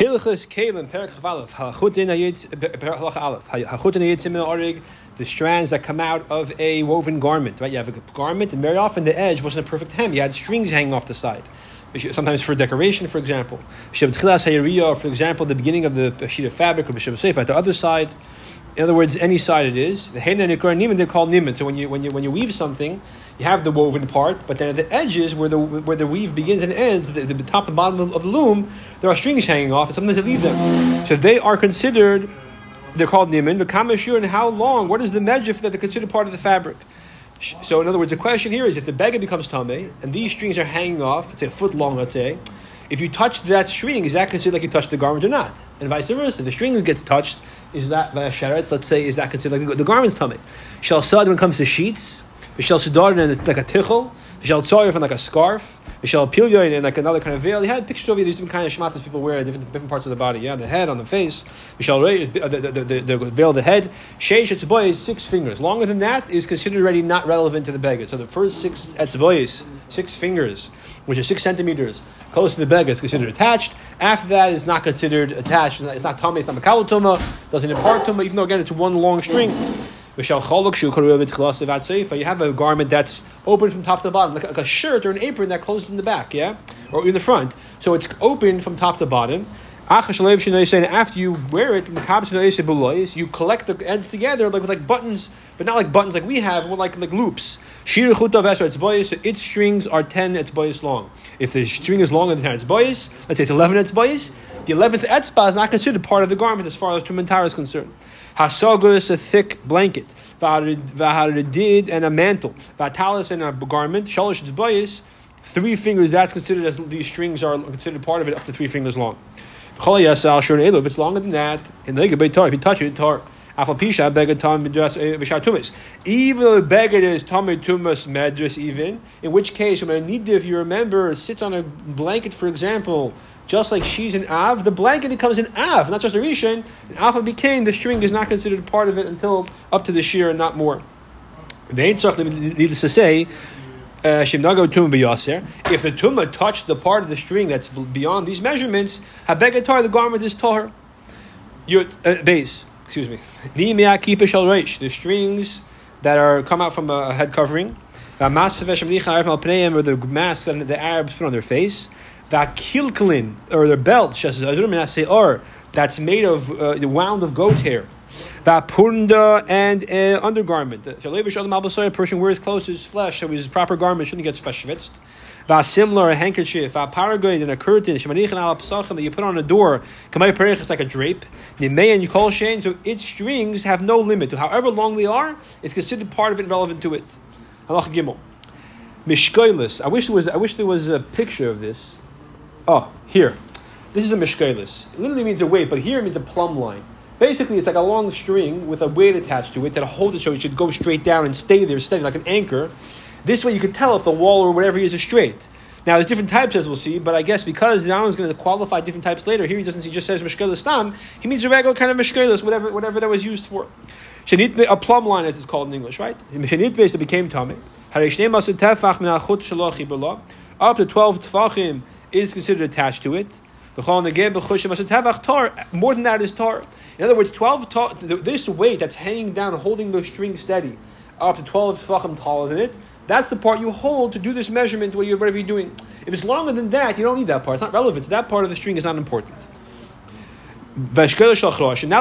Hilchus Kalim Perkvalif Halachutin, the strands that come out of a woven garment, right? You have a garment, and very often the edge wasn't a perfect hem. You had strings hanging off the side, sometimes for decoration, for example. For example, the beginning of the sheet of fabric, or the other side. In other words, any side it is. The Hena, Nikur, and Nimin, they're called Nimin. So when you weave something, you have the woven part, but then at the edges where the weave begins and ends, the top and bottom of the loom, there are strings hanging off, and sometimes they leave them. So they are considered, they're called Nimin, but kamah shiur, and how long, what is the measure for that they're considered part of the fabric? So in other words, the question here is, if the beggar becomes tommy, and these strings are hanging off, it's a foot long, let's say, if you touch that string, is that considered like you touched the garment or not? And vice versa. If the string gets touched, is that by a sheretz, let's say, is that considered like the garment's tummy? Shel sad when it comes to sheets. Shel sudarin like a tichel. Shel tzoyer from like a scarf. Shel pilyon and like another kind of veil. He had pictures over these different kind of shmatas people wear, different parts of the body. Yeah, the head, on the face. Shel the veil of the head. Sheish etzbois, 6 fingers. Longer than that is considered already not relevant to the beggar. So the first 6 etzbois, 6 fingers, which are 6 centimeters close to the beggar, is considered attached. After that, it's not considered attached. It's not tummy, it's not mechal tumah, doesn't impart tumah, even though, again, it's one long string. You have a garment that's open from top to bottom, like a shirt or an apron that closes in the back, yeah? Or in the front. So it's open from top to bottom. After you wear it, you collect the ends together with buttons, but not like buttons like we have, more like loops. Its strings are 10 etzba'is long. If the string is longer than 10 etzba'is, let's say it's 11 etzba'is, the 11th etzbah is not considered part of the garment as far as Tumas Medras is concerned. Hasagus, a thick blanket, vaharidid, and a mantle, vatalis, and a garment, shalish etzba'is, 3 fingers, that's considered as these strings are considered part of it up to 3 fingers long. If it's longer than that, and if you touch it, tar. Even though the beggar is tommy Tumas Medras, even in which case, when Nida, if you remember, sits on a blanket, for example, just like she's an Av, the blanket becomes an Av, not just a rishain. An Av became the string is not considered part of it until up to the shear and not more. Needless to say, if the tumah touched the part of the string that's beyond these measurements, tar, the garment is tar. Base. Excuse me. The strings that are come out from a head covering, or the mask that the Arabs put on their face, or their belt, that's made of wound of goat hair. Vapunda and undergarment. A person wears clothes to his flesh, so his proper garment shouldn't get fashvetzt. Vasimla, a handkerchief, vaparagod, and a curtain, shemanichan ala pesachim, that you put on a door, kamay perish, it's like a drape. Nimeyan yukol shein, so its strings have no limit. However long they are, it's considered part of it, relevant to it. Halach gimel. Mishkelis. I wish there was a picture of this. Oh, here. This is a mishkelis. It literally means a weight, but here it means a plumb line. Basically, it's like a long string with a weight attached to it that holds it so it should go straight down and stay there steady, like an anchor. This way you can tell if the wall or whatever is straight. Now, there's different types, as we'll see, but I guess because now he's going to qualify different types later, here he doesn't, he just says mishkelis tam, he means a regular kind of mishkelis, whatever that was used for. Shenitbe, a plumb line as it's called in English, right? Shenitbe, so became tommy. Up to 12 tvachim is considered attached to it. More than that is tar. In other words, 12 this weight that's hanging down, holding the string steady, up to 12 tefachim taller than it, that's the part you hold to do this measurement, whatever you're doing. If it's longer than that, you don't need that part. It's not relevant. So that part of the string is not important. Now we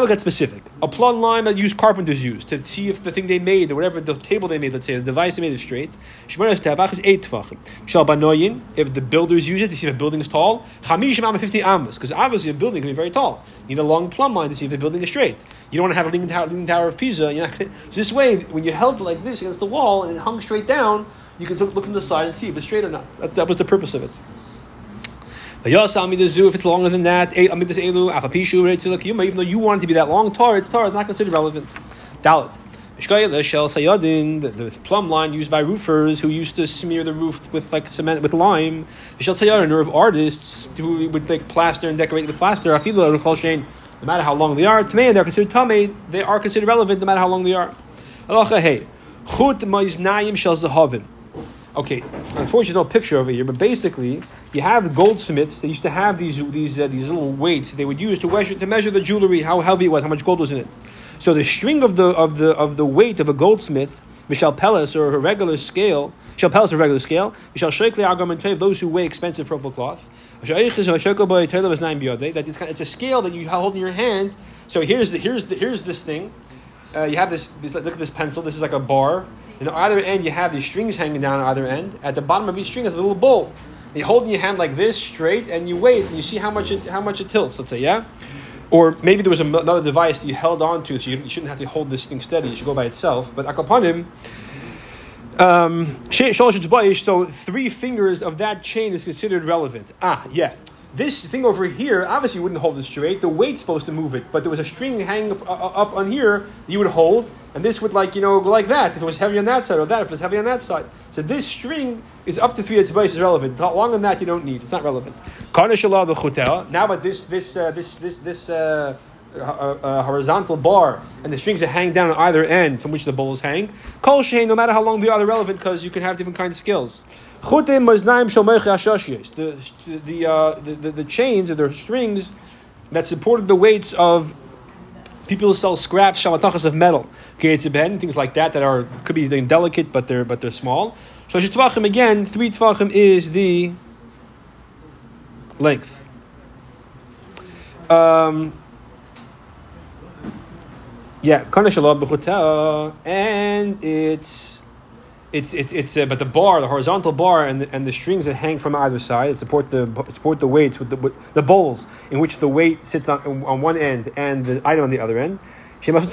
get specific. A plumb line that carpenters use to see if the thing they made, or whatever the table they made, let's say, the device they made is straight. Shmonas tefach is 8 tefachim. Shal banoyin, if the builders use it to see if a building is tall. 50 ammas, because obviously a building can be very tall. You need a long plumb line to see if the building is straight. You don't want to have a leaning tower of Pisa. So this way, when you held it like this against the wall and it hung straight down, you can look from the side and see if it's straight or not. That was the purpose of it. If it's longer than that, even though you want it to be that long, tar, it's not considered relevant. Dalit. The plumb line used by roofers who used to smear the roof with cement, with lime. Or of artists who would make plaster and decorate with plaster. No matter how long they are, they're considered tamei. They are considered relevant no matter how long they are. Okay, unfortunately, no picture over here, but basically, You have goldsmiths. They used to have these little weights they would use to measure the jewelry, how heavy it was, how much gold was in it. So the string of the weight of a goldsmith, Michal Pellis, or a regular scale, Michal Sheikhle Agarmantev, those who weigh expensive purple cloth. That it's a scale that you hold in your hand. So here's this thing. You have this, look at this pencil, this is like a bar. And on either end you have these strings hanging down on either end. At the bottom of each string is a little bowl. You hold in your hand like this, straight, and you wait, and you see how much it tilts, let's say, yeah? Or maybe there was another device that you held on to, so you shouldn't have to hold this thing steady, it should go by itself. But Akapanim, so 3 fingers of that chain is considered relevant. Ah, yeah. This thing over here, obviously you wouldn't hold it straight. The weight's supposed to move it, but there was a string hanging up on here that you would hold, and this would go like that. If it was heavy on that side, or that if it was heavy on that side. So this string is up to 3 etzba'is is relevant. Longer than that you don't need. It's not relevant. Now, but this horizontal bar and the strings that hang down on either end from which the bowls hang, no matter how long they are, they're relevant because you can have different kinds of skills. The chains or the strings that supported the weights of people who sell scraps, shamatachas of metal, things like that could be delicate but they're small. So tvachim, again, 3 tvachim is the length. And it's but the bar, the horizontal bar, and the strings that hang from either side that support the weights with the bowls in which the weight sits on one end and the item on the other end. 12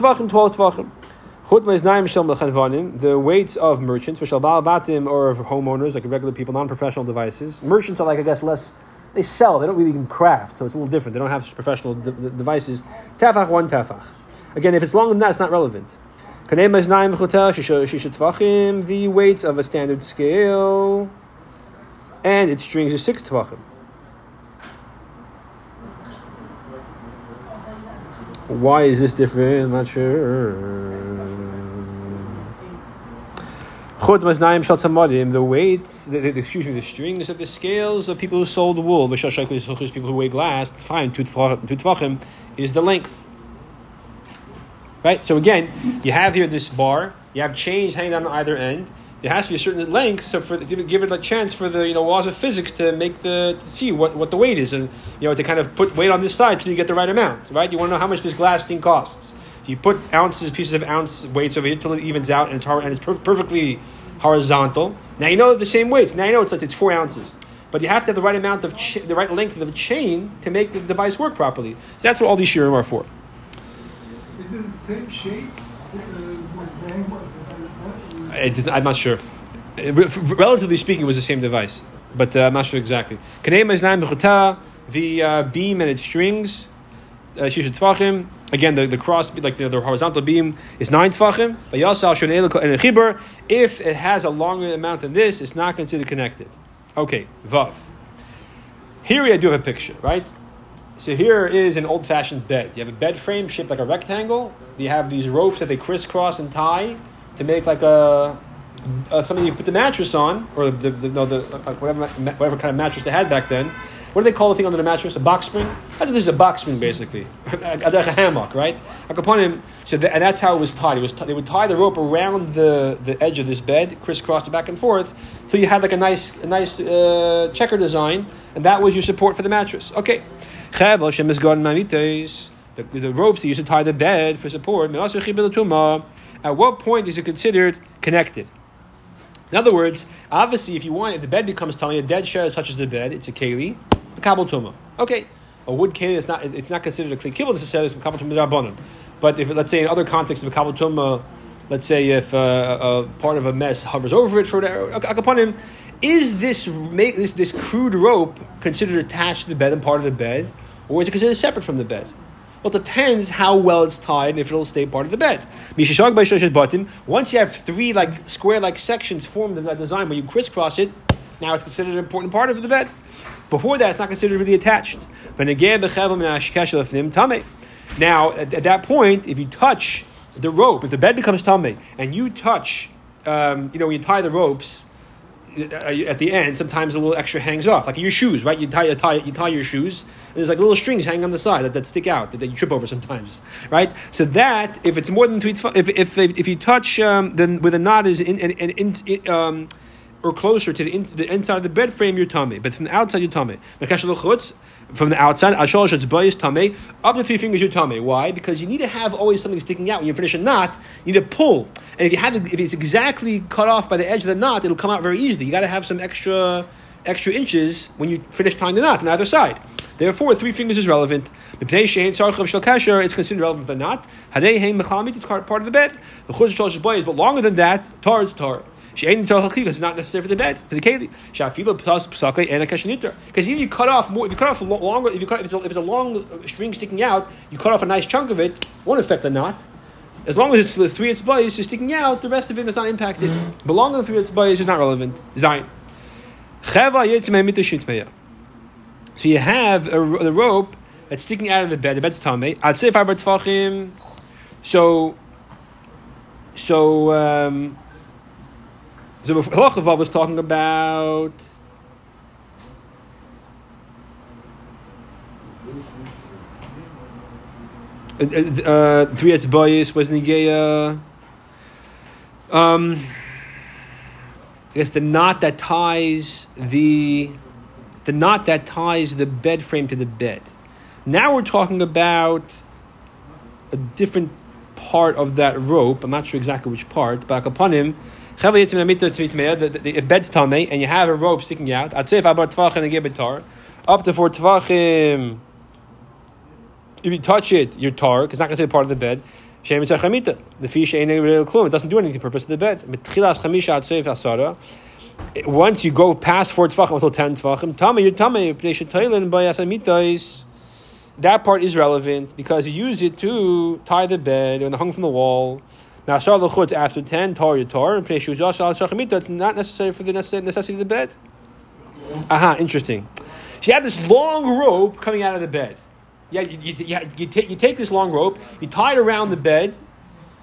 the weights of merchants, or of homeowners, like regular people, non-professional devices. Merchants are less. They sell. They don't really even craft, so it's a little different. They don't have professional devices. Tefach, 1 tefach. Again, if it's longer than that, it's not relevant. The weights of a standard scale and its strings are 6 tvachim. Why is this different? I'm not sure. The weights, the strings of the scales of people who sold wool, people who weigh glass, fine, 2 tvachim is the length. Right? So again, you have here this bar. You have chains hanging down on either end. There has to be a certain length, so to give it a chance for the laws of physics to make to see what the weight is, and to kind of put weight on this side till you get the right amount. Right? You want to know how much this glass thing costs. So you put pieces of ounce weights over here till it evens out, and it's perfectly horizontal. Now you know the same weights. Now you know it's 4 ounces. But you have to have the right amount of the right length of the chain to make the device work properly. So that's what all these shiurim are for. Is this the same shape was the name of the device? I'm not sure. Relatively speaking, it was the same device. But I'm not sure exactly. The beam and its strings, tvachim. Again, the cross, the horizontal beam, is 9 tvachim. If it has a longer amount than this, it's not considered connected. Okay, Vav. Here I do have a picture, right? So here is an old-fashioned bed. You have a bed frame shaped like a rectangle. You have these ropes that they crisscross and tie to make something you put the mattress on, or whatever kind of mattress they had back then. What do they call the thing under the mattress? A box spring? That's this is a box spring, basically. Like a hammock, right? So and that's how it was tied. They would tie the rope around the edge of this bed, crisscross it back and forth, till you had a nice checker design, and that was your support for the mattress. Okay. The ropes that used to tie the bed for support, at what point is it considered connected? In other words, obviously, if the bed becomes tummy, a dead sheretz touches the bed, it's a keli, a tumah. Okay, a wood keli, it's not considered a keli necessarily, it's a kabel tumah. But if, let's say, in other contexts of a kabel tumah, let's say if a part of a mes hovers over it for upon him, is this crude rope considered attached to the bed and part of the bed, or is it considered separate from the bed? Well, it depends how well it's tied and if it'll stay part of the bed. Once you have 3 square sections formed in that design where you crisscross it, now it's considered an important part of the bed. Before that, it's not considered really attached. Now, at that point, if you touch the rope, if the bed becomes tommy, and you touch, when you tie the ropes, at the end, sometimes a little extra hangs off, like your shoes, right? You tie your shoes, and there's like little strings hanging on the side that stick out that you trip over sometimes, right? So that if it's more than three, if you touch then where the knot is in or closer to the inside of the bed frame, you're tummy, but from the outside you're tummy. From the outside, up to 3 fingers, your tummy. Why? Because you need to have always something sticking out. When you finish a knot, you need to pull. And if it's exactly cut off by the edge of the knot, it'll come out very easily. You got to have some extra inches when you finish tying the knot on either side. Therefore, 3 fingers is relevant. It's considered relevant for the knot. It's part of the bed. The chutz is but longer than that, tar is tar. It's not necessary for the bed, for the keli. Because even if you cut off more, if it's a long string sticking out, you cut off a nice chunk of it, won't affect the knot. As long as it's the 3 etzba'is is sticking out, the rest of it is not impacted. But longer than 3 etzba'is is not relevant. Zayin. So you have the rope that's sticking out of the bed. The bed's tommy. I'd say if I were tvachim, so Halachavav was talking about three etzba'is was nigeya. I guess the knot that ties the bed frame to the bed. Now we're talking about a different part of that rope. I'm not sure exactly which part, but upon him. If bed's tummy and you have a rope sticking out, I'd say if I bought tvachim and give it tar, up to 4 tvachim. If you touch it, you're tar, because it's not going to say part of the bed. The fish ain't real clue. It doesn't do anything to the purpose of the bed. Once you go past 4 tvachim until 10 tvachim, tummy, your tummy, that part is relevant because you use it to tie the bed and hung from the wall. Now, after 10, tar yatar, and Perish it's not necessary for the necessity of the bed. Interesting. So you have this long rope coming out of the bed. Yeah, you take this long rope, you tie it around the bed.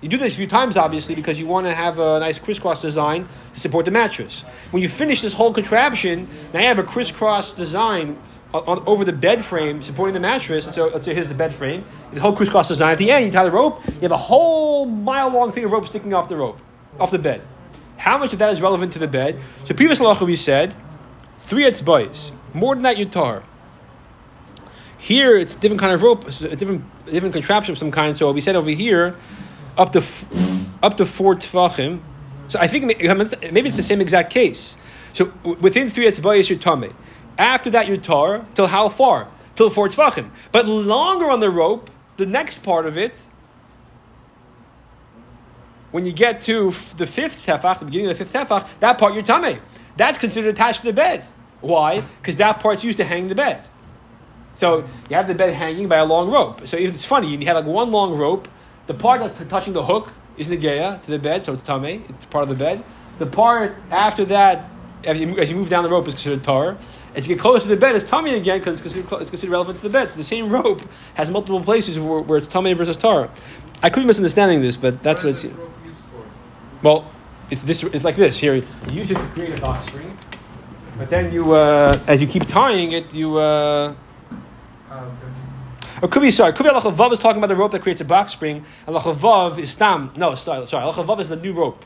You do this a few times, obviously, because you want to have a nice crisscross design to support the mattress. When you finish this whole contraption, now you have a crisscross design over the bed frame supporting the mattress. So let's say here's the bed frame. The whole crisscross design. At the end, you tie the rope. You have a whole mile-long thing of rope sticking off the bed. How much of that is relevant to the bed? So previous halacha we said 3 etzba'is. More than that, you tar. Here it's a different kind of rope, a different contraption of some kind. So we said over here up to 4 tefachim. So I think maybe it's the same exact case. So within 3 etzba'is, you tummy. After that, you're tar. Till how far? Till 4 tvachim. But longer on the rope, the next part of it, when you get to the 5th tefach, the beginning of the 5th tefach, that part you're tamei. That's considered attached to the bed. Why? Because that part's used to hang the bed. So you have the bed hanging by a long rope. So it's funny, you have like one long rope. The part that's touching the hook is negeya to the bed, so it's tamei. It's part of the bed. The part after that, as you move down the rope, is considered tar. As you get closer to the bed, it's tummy again because it's considered relevant to the bed. So the same rope has multiple places where it's tummy versus tar. I could be misunderstanding this, but that's what it's. Rope used for? Well, it's this. It's like this. Here, you use it to create a box spring, but then you, as you keep tying it, you. It could be Alachavav is talking about the rope that creates a box spring. Alachavav is tam. No, sorry. Alachavav is the new rope.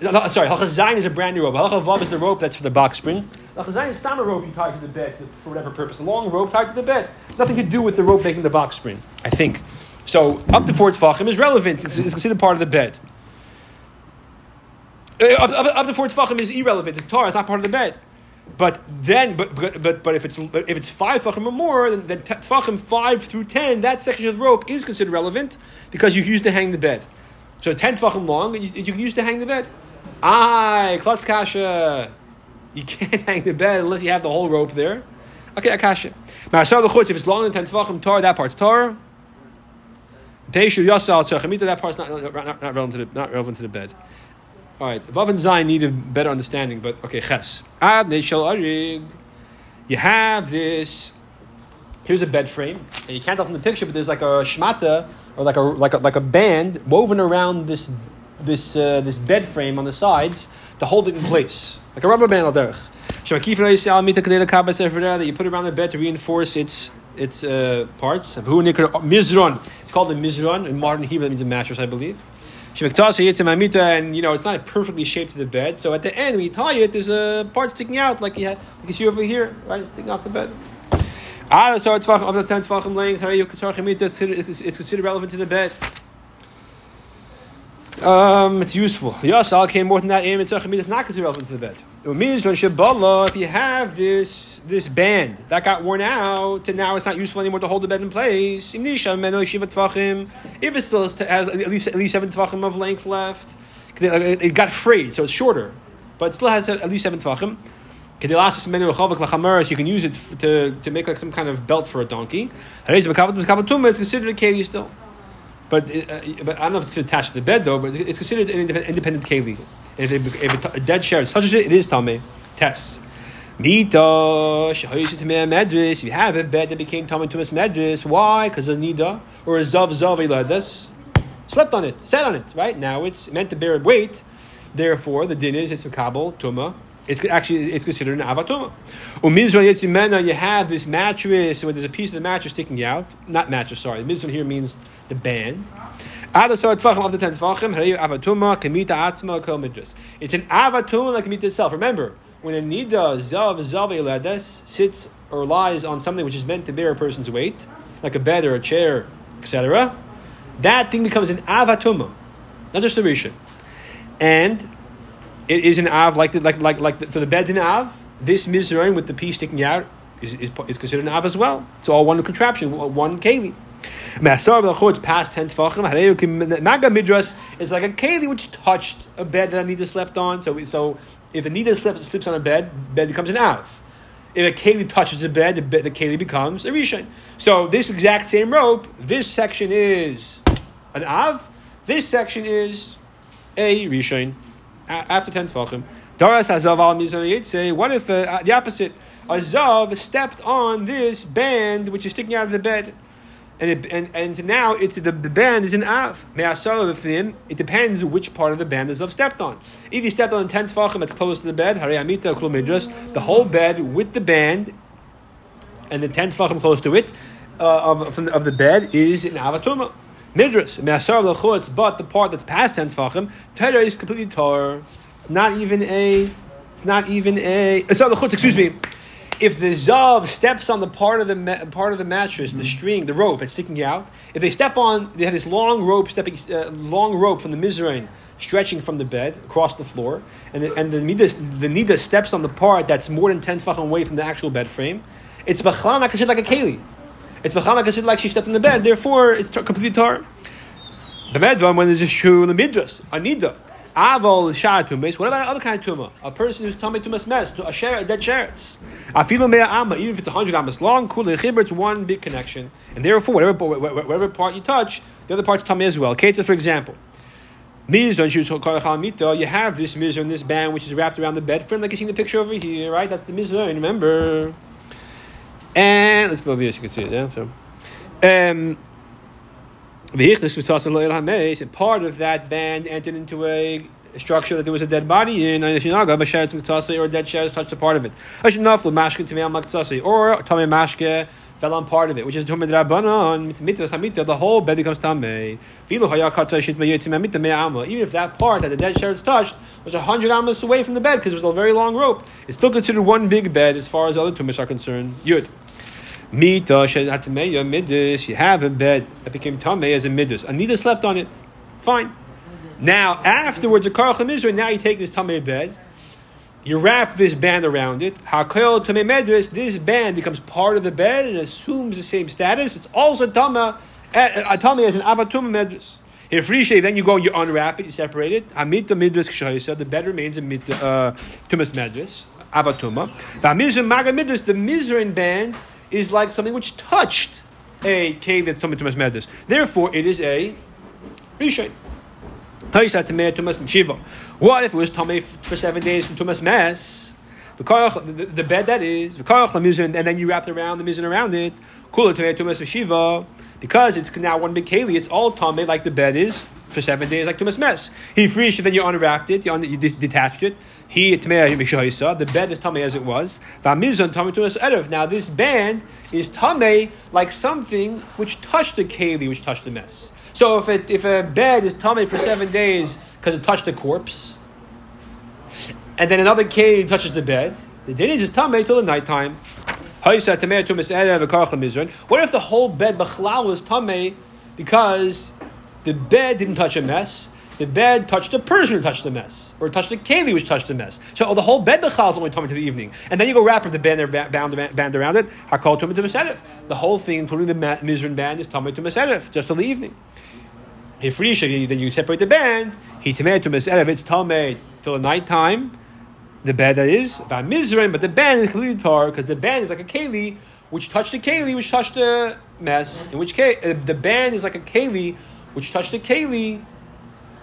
Sorry, halacha zayin is a brand new rope. Halacha vav is the rope that's for the box spring. Halacha zayin is not a rope you tie to the bed for whatever purpose. A long rope tied to the bed. It's nothing to do with the rope making the box spring, I think. So up to 4 tefachim is relevant. It's considered part of the bed. Up to 4 tefachim is irrelevant. It's tar. It's not part of the bed. But then, if it's 5 tefachim or more, then tefachim 5 through 10, that section of the rope is considered relevant because you used to hang the bed. So 10 tvachim long, you can use to hang the bed. Klotz kasha. You can't hang the bed unless you have the whole rope there. Okay, akasha. Ma'asar l'chutz, if it's longer than 10 tvachim, tar, that part's tar. Teishu yasal tzachemita, that part's not relevant to the bed. All right, Vav and Zayin need a better understanding, but okay, ches. Ad neshal arig. You have this. Here's a bed frame, and you can't tell from the picture, but there's like a shmata, or like a band woven around this this bed frame on the sides to hold it in place, like a rubber band al derech. That you put around the bed to reinforce its parts. Mizran. It's called the mizran in modern Hebrew. That means a mattress, I believe. And it's not perfectly shaped to the bed. So at the end, when you tie it, there's a part sticking out, like you see over here, right, sticking off the bed. So it's considered relevant to the bed. It's useful. Yes, I'll came more than that. It's not considered relevant to the bed. It means if you have this band that got worn out, and now it's not useful anymore to hold the bed in place. If it still has at least 7 tvachim of length left, it got frayed, so it's shorter, but it still has at least 7 tvachim. You can use it to make like some kind of belt for a donkey. It's considered a keli still. But I don't know if it's attached to the bed, though, but it's considered an independent keli. If a dead sheretz touches it, it is tommy. Test. Nida. If you have a bed that became tommy Tumas Medras, why? Because a Nida or a Zav like this slept on it, sat on it, right? Now it's meant to bear weight. Therefore, the din is it's a kabal tumah. It's considered an av tumah. You have this mattress where there's a piece of the mattress sticking out. Not mattress, sorry. The mizran here means the band. It's an av tumah like kamita itself. Remember, when a nida zav sits or lies on something which is meant to bear a person's weight, like a bed or a chair, etc., that thing becomes an av tumah, not just a rishon, and it is an av, like the bed's an av. This mizrain with the piece sticking out is considered an av as well. It's all one contraption, one keli. Masar v'lachutz past 10 tefachim. Maga midras is like a keli which touched a bed that a nida slept on. So if a nida slips on a bed becomes an av. If a keli touches the bed, the keli becomes a rishain. So this exact same rope, this section is an av. This section is a rishain. After 10 tefachim, Daras Hazav al Mizran Yitze. What if the opposite? A Zav stepped on this band which is sticking out of the bed, and now it's the band is an av. It depends which part of the band the Zav stepped on. If he stepped on 10 tefachim that's close to the bed, the whole bed with the band, and the 10 tefachim close to it of the bed is an av tumah. Midras, me'asar lechutz, but the part that's past 10 tefachim, tar is completely tar. It's not even a. Asar lechutz, excuse me. If the zav steps on the part of the mattress, the string, the rope, it's sticking out. If they step on, they have this long rope from the mizrain stretching from the bed across the floor, and the nida steps on the part that's more than 10 tefachim away from the actual bed frame. It's bchalal, not considered like a keli. It's bchalal considered like she stepped in the bed. Therefore, it's completely tar. The medvan when it's just true the midras anida avol shar tumas. What about another kind of tumah? A person who's tummy Tumas Mes to a dead sheretz. Afilu mea amma, even if it's 100 ammas long, kula chibur, it's one big connection, and therefore whatever part you touch, the other part's tummy as well. Ketzah, for example, mizran, you have this mizran, this band which is wrapped around the bed frame, like you're seeing the picture over here, right? That's the mizran. Remember. And let's move here so you can see it. Yeah, so part of that band entered into a structure that there was a dead body in, or a dead sheretz touched a part of it, or tomei mashke fell on part of it, which is the whole bed becomes tamei. Even if that part that the dead sheretz touched was 100 amos away from the bed, because it was a very long rope, it's still considered one big bed as far as other tumas are concerned. Yud. You have a bed that became tamei as a midras. Anita slept on it. Fine. Now, afterwards, now you take this tamei bed, you wrap this band around it. Hakel tamei medras. This band becomes part of the bed and assumes the same status. It's also tamei as an av tumah medras. If rishain, then you go, you unwrap it, you separate it. Amita midras kshayisa. The bed remains a Tumas Medras, av tumah. V'amizran maga midras. The mizran band is like something which touched a cave that's tamei Tumas Medras. Therefore, it is a rishain. What if it was tamei for 7 days from Tumas Mes? The bed that is, and then you wrapped around the mizran around it. Kula tamei Tumas Shiva, because it's now one big keli. It's all tamei like the bed is. for 7 days, like Tumas Mes. He freed, then you unwrapped it, you detached it. He the bed is tommy as it was. Now this band is tommy like something which touched the keli, which touched the mes. So if a bed is tommy for 7 days because it touched the corpse, and then another keli touches the bed, the day is tommy till the nighttime. What if the whole bed bchalal was tommy because the bed didn't touch a mess? The bed touched the person who touched the mess, or touched the keli which touched the mess. So the whole bed bchalal is only tommy to the evening, and then you go wrap up the band around it. Hakol tommy to Tumas Erev. The whole thing, including the mizran band, is tommy to Tumas Erev just till the evening. If rishain, then you separate the band. He tommy to Tumas Erev. It's tommy till the nighttime. The bed that is about mizran, but the band is completely tar because the band is like a keli which touched the keli which touched the mess. In which case, the band is like a keli which touched the keli,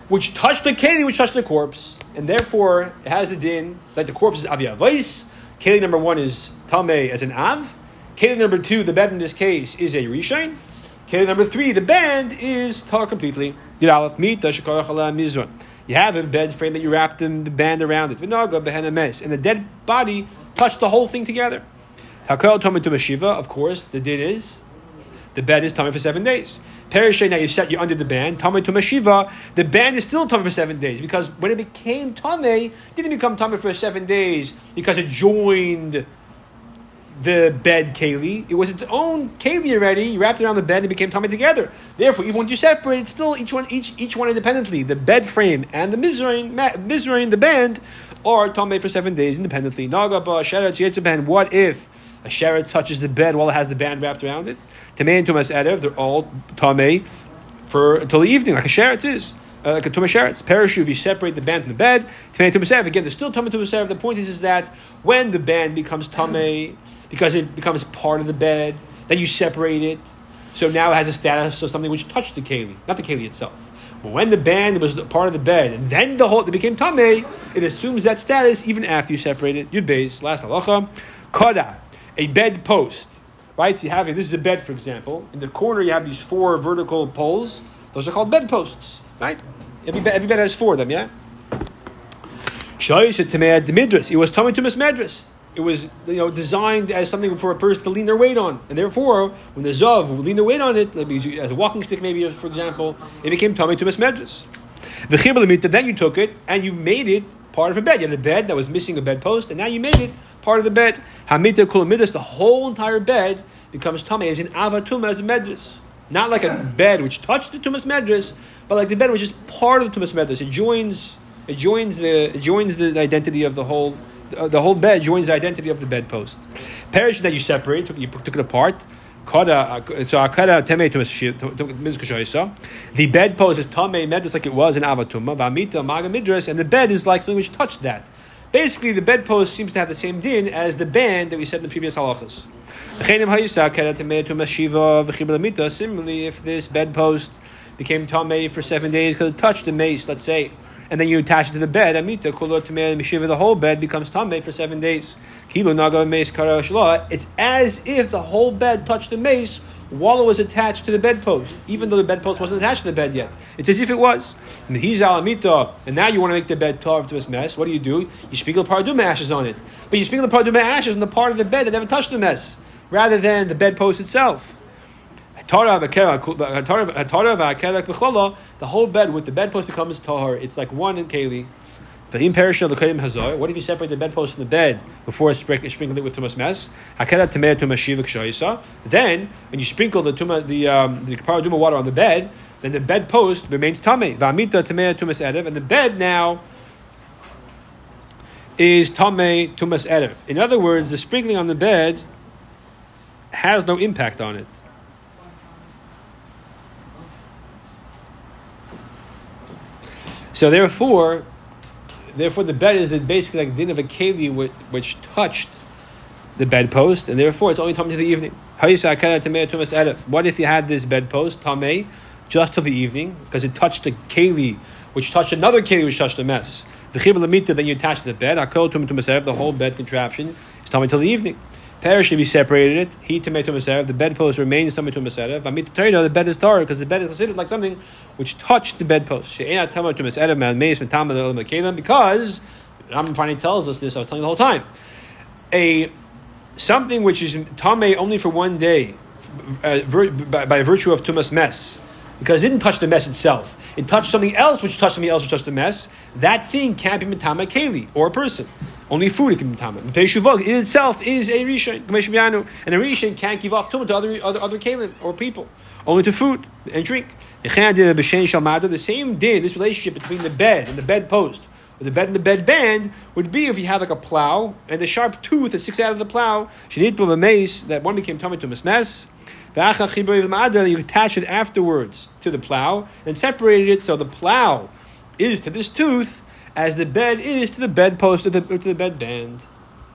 which touched the keli, which touched the corpse, and therefore it has the din that the corpse is aviyavais. Keli number one is tameh as an av. Keli number two, the bed in this case is a rishain. Keli number three, the band is tar completely. You have a bed frame that you wrapped the band around it. And the dead body touched the whole thing together. Of course, the din is the bed is tummy for 7 days. Perish, now you undid the band. Tummy to Mashiva. The band is still tummy for 7 days because when it became tummy, it didn't become tummy for 7 days because it joined the bed keli. It was its own keli already. You wrapped it around the bed and it became tummy together. Therefore, even once you separate, it's still each one independently. The bed frame and the mizrain, the band, are tummy for 7 days independently. Nagaba, sheretz, yetzban. What if a sheretz touches the bed while it has the band wrapped around it? Tamei and Tumas Erev, they're all tamei for until the evening, like a sheretz is, like a Tumas sheretz. Perish, if you separate the band from the bed, Tamei and Tumas Erev. Again, there's still tamei Tumas Erev. The point is that when the band becomes tamei, because it becomes part of the bed, then you separate it. So now it has a status of something which touched the keli, not the keli itself. But when the band was part of the bed, and then it became tamei, it assumes that status even after you separate it. Yud beis, last halacha, kada. A bed post, right? So you have, this is a bed, for example. In the corner, you have these four vertical poles. Those are called bed posts, right? Every bed has four of them, yeah? It was tummy to Tumas Medras. It was designed as something for a person to lean their weight on. And therefore, when the Zav would lean their weight on it, maybe as a walking stick, maybe, for example, it became tummy to Tumas Medras. Then you took it and you made it part of a bed. You had a bed that was missing a bed post, and now you made it part of the bed. Hamita kulamidas, the whole entire bed becomes tummy as an av tumah as a medras. Not like a bed which touched the Tumas Medras, but like the bed which is part of the Tumas Medras. It joins the identity of the whole bed joins the identity of the bed post. Perish, that you separate, you took it apart. The bed post is tamei medras like it was in av tumah. Vamita maga midras, and the bed is like something which touched that. Basically, the bed post seems to have the same din as the band that we said in the previous halachas. Similarly, if this bed post became tamei for 7 days because it touched the mace, let's say, and then you attach it to the bed, amita kulot tamei mishiva, the whole bed becomes tamei for 7 days. Kilo naga mace kara shla. It's as if the whole bed touched the mace while it was attached to the bedpost, even though the bedpost wasn't attached to the bed yet. It's as if it was. And now you want to make the bed tar to his mess. What do? You sprinkle parah adumah ashes on it. But you sprinkle parah adumah ashes on the part of the bed that never touched the mess, rather than the bedpost itself. The whole bed with the bedpost becomes tar. It's like one in keli. What if you separate the bedpost from the bed before sprinkling it with Tumas Mes? Then, when you sprinkle the parah adumah water on the bed, then the bedpost remains tamei. V'amita tamei Tumas Erev, and the bed now is tamei Tumas Erev. In other words, the sprinkling on the bed has no impact on it. So therefore the bed is basically like the din of a keli which touched the bedpost, and therefore it's only tamei to the evening. What if you had this bedpost tamei just till the evening because it touched a keli which touched another keli which touched the mess? The then you attach to the bed. The whole bed contraption is tamei till the evening. Perish should be separated it. He to make Tumas Erev. The bedpost remains something Tumas Erev. I mean to tell you, the bed is tar because the bed is considered like something which touched the bedpost. She'ena Tama Tumas Erev Mad Mace Matama the Kelam, because Rambam finally tells us this. I was telling you the whole time. A something which is Tame only for one day by virtue of Tumas Mes, because it didn't touch the mess itself. It touched something else, which touched something else, which touched the mess. That thing can't be Matama keli or a person. Only food it can be tamid. It itself is a rishain, and a rishain can't give off tumah to other kelim or people. Only to food and drink. The same din, this relationship between the bed and the bedpost, or the bed and the bed band, would be if you had like a plow and the sharp tooth that sticks out of the plow. That one became tamid to mes. You attach it afterwards to the plow and separated it, so the plow is to this tooth, as the bed is to the bedpost or to the bed band.